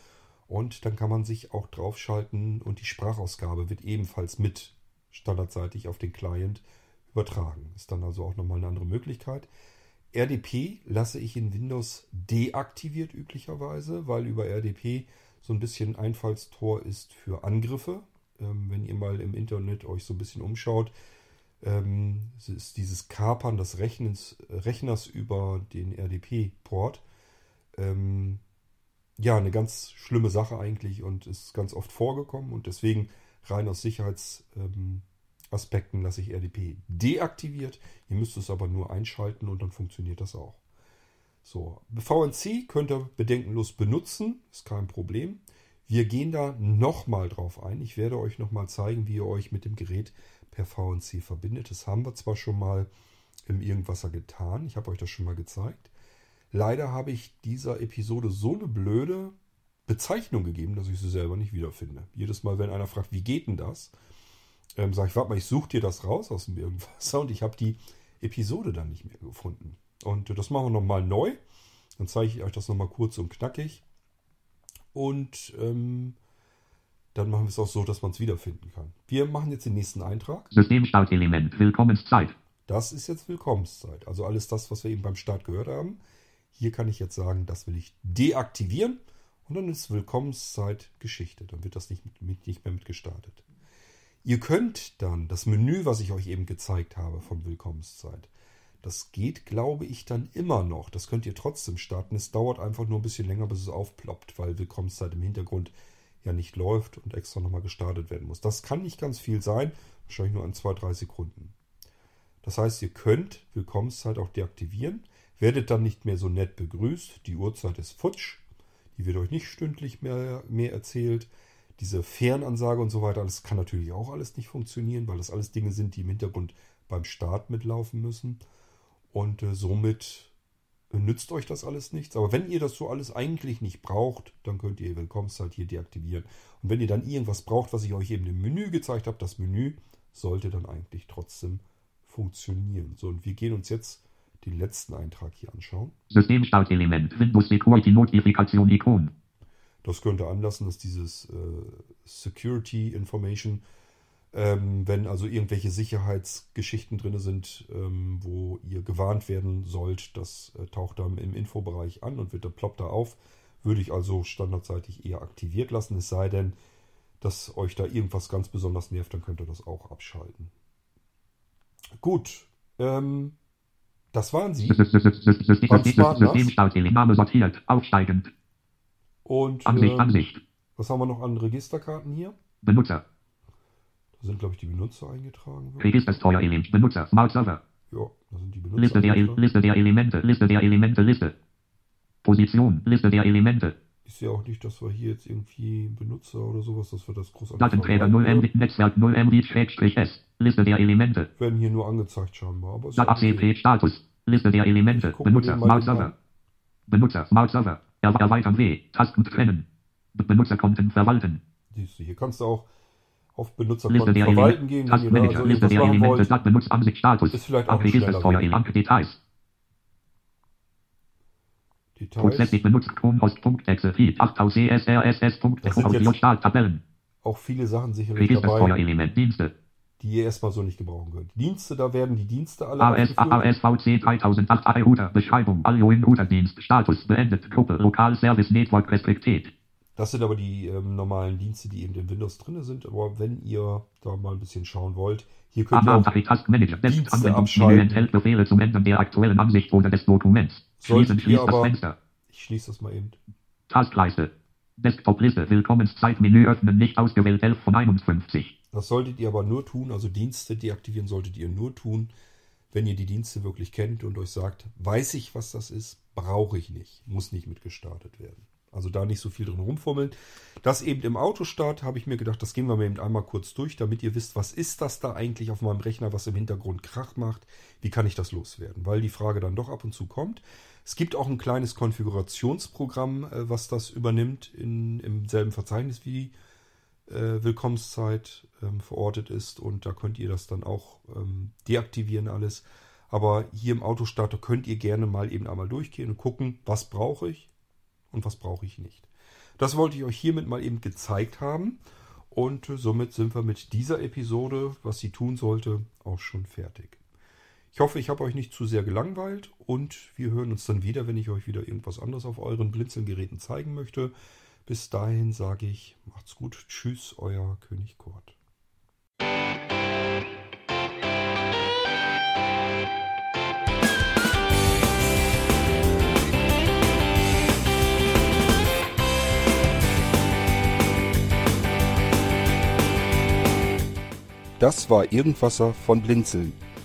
Und dann kann man sich auch draufschalten und die Sprachausgabe wird ebenfalls mit standardseitig auf den Client übertragen. Ist dann also auch nochmal eine andere Möglichkeit. RDP lasse ich in Windows deaktiviert üblicherweise, weil über RDP so ein bisschen Einfallstor ist für Angriffe. Wenn ihr mal im Internet euch so ein bisschen umschaut, ist dieses Kapern des Rechners über den RDP-Port ja eine ganz schlimme Sache eigentlich und ist ganz oft vorgekommen. Und deswegen rein aus Sicherheitsaspekten lasse ich RDP deaktiviert. Ihr müsst es aber nur einschalten und dann funktioniert das auch. So, VNC könnt ihr bedenkenlos benutzen, ist kein Problem. Wir gehen da nochmal drauf ein. Ich werde euch nochmal zeigen, wie ihr euch mit dem Gerät per VNC verbindet. Das haben wir zwar schon mal im Irgendwasser getan, ich habe euch das schon mal gezeigt. Leider habe ich dieser Episode so eine blöde Bezeichnung gegeben, dass ich sie selber nicht wiederfinde. Jedes Mal, wenn einer fragt, wie geht denn das, sage ich, warte mal, ich suche dir das raus aus dem Irgendwasser und ich habe die Episode dann nicht mehr gefunden. Und das machen wir nochmal neu. Dann zeige ich euch das nochmal kurz und knackig. Und dann machen wir es auch so, dass man es wiederfinden kann. Wir machen jetzt den nächsten Eintrag. Systemstartelement, Willkommenszeit. Das ist jetzt Willkommenszeit. Also alles das, was wir eben beim Start gehört haben. Hier kann ich jetzt sagen, das will ich deaktivieren. Und dann ist Willkommenszeit Geschichte. Dann wird das nicht mehr mit gestartet. Ihr könnt dann das Menü, was ich euch eben gezeigt habe von Willkommenszeit, das geht, glaube ich, dann immer noch. Das könnt ihr trotzdem starten. Es dauert einfach nur ein bisschen länger, bis es aufploppt, weil Willkommenszeit im Hintergrund ja nicht läuft und extra nochmal gestartet werden muss. Das kann nicht ganz viel sein, wahrscheinlich nur an 2-3 Sekunden. Das heißt, ihr könnt Willkommenszeit auch deaktivieren, werdet dann nicht mehr so nett begrüßt. Die Uhrzeit ist futsch, die wird euch nicht stündlich mehr erzählt. Diese Fernansage und so weiter, das kann natürlich auch alles nicht funktionieren, weil das alles Dinge sind, die im Hintergrund beim Start mitlaufen müssen. Und somit nützt euch das alles nichts. Aber wenn ihr das so alles eigentlich nicht braucht, dann könnt ihr Willkommenszeit hier deaktivieren. Und wenn ihr dann irgendwas braucht, was ich euch eben im Menü gezeigt habe, das Menü sollte dann eigentlich trotzdem funktionieren. So, und wir gehen uns jetzt den letzten Eintrag hier anschauen. Systemstartelement, Windows Security Notification Icon. Das könnte anlassen, dass dieses Security Information, wenn also irgendwelche Sicherheitsgeschichten drin sind, wo ihr gewarnt werden sollt, das taucht dann im Infobereich an und wird dann ploppt da auf. Würde ich also standardseitig eher aktiviert lassen, es sei denn, dass euch da irgendwas ganz besonders nervt, dann könnt ihr das auch abschalten. Gut. Das waren sie. Was war das? Name sortiert. Aufsteigend. Und Ansicht. Was haben wir noch an Registerkarten hier? Benutzer. Da sind, glaube ich, die Benutzer eingetragen. Registersteuerelement. Benutzer. Smart Server. Ja, da sind die Benutzer. Liste der Elemente. Position. Liste der Elemente. Ich sehe auch nicht, dass wir hier jetzt irgendwie Benutzer oder sowas, dass wir das großartig Datenträger 0MB, Netzwerk 0MB-S, Liste der Elemente. Werden hier nur angezeigt scheinbar, aber ACP Status, Liste der Elemente, Benutzer, Smart Server. Benutzer, Smart Server, erweitern W, Tasten trennen, Benutzerkonten verwalten. Siehst du, hier kannst du auch auf Benutzerkonten verwalten gehen. Tastenmanager, Liste der Elemente, Benutzeransicht Status, ist vielleicht auch Registersteuerung, Details. Grundsätzlich benutzt Chromost.exe 8 aus CSRSS.exe Starttabellen. Auch viele Sachen sicherlich dabei, die ihr erstmal so nicht gebrauchen könnt. Dienste, da werden die Dienste alle ASVC 3008 AEUDA Beschreibung Aljoin UDA Dienst Status beendet Gruppe Lokal Service Network Restricted. Das sind aber die normalen Dienste, die eben in Windows drin sind. Aber wenn ihr da mal ein bisschen schauen wollt, hier könnt ihr auch Taskmanager, Dienste abschalten. Enthält Befehle zum Ändern der aktuellen Ansicht oder des Dokuments. Schließt das Fenster. Ich schließe das mal eben. Taskleiste. Desktop-Liste. Willkommenszeitmenü öffnen. Nicht ausgewählt. 11 von 51. Das solltet ihr aber nur tun. Also Dienste deaktivieren solltet ihr nur tun, wenn ihr die Dienste wirklich kennt und euch sagt, weiß ich, was das ist, brauche ich nicht. Muss nicht mit gestartet werden. Also da nicht so viel drin rumfummeln. Das eben im Autostart habe ich mir gedacht, das gehen wir mir eben einmal kurz durch, damit ihr wisst, was ist das da eigentlich auf meinem Rechner, was im Hintergrund Krach macht. Wie kann ich das loswerden? Weil die Frage dann doch ab und zu kommt. Es gibt auch ein kleines Konfigurationsprogramm, was das übernimmt, im selben Verzeichnis wie Willkommenszeit verortet ist. Und da könnt ihr das dann auch deaktivieren alles. Aber hier im Autostart könnt ihr gerne mal eben einmal durchgehen und gucken, was brauche ich und was brauche ich nicht. Das wollte ich euch hiermit mal eben gezeigt haben. Und somit sind wir mit dieser Episode, was sie tun sollte, auch schon fertig. Ich hoffe, ich habe euch nicht zu sehr gelangweilt und wir hören uns dann wieder, wenn ich euch wieder irgendwas anderes auf euren Blinzelgeräten zeigen möchte. Bis dahin sage ich, macht's gut, tschüss, euer König Kurt. Das war Irgendwasser von Blinzeln.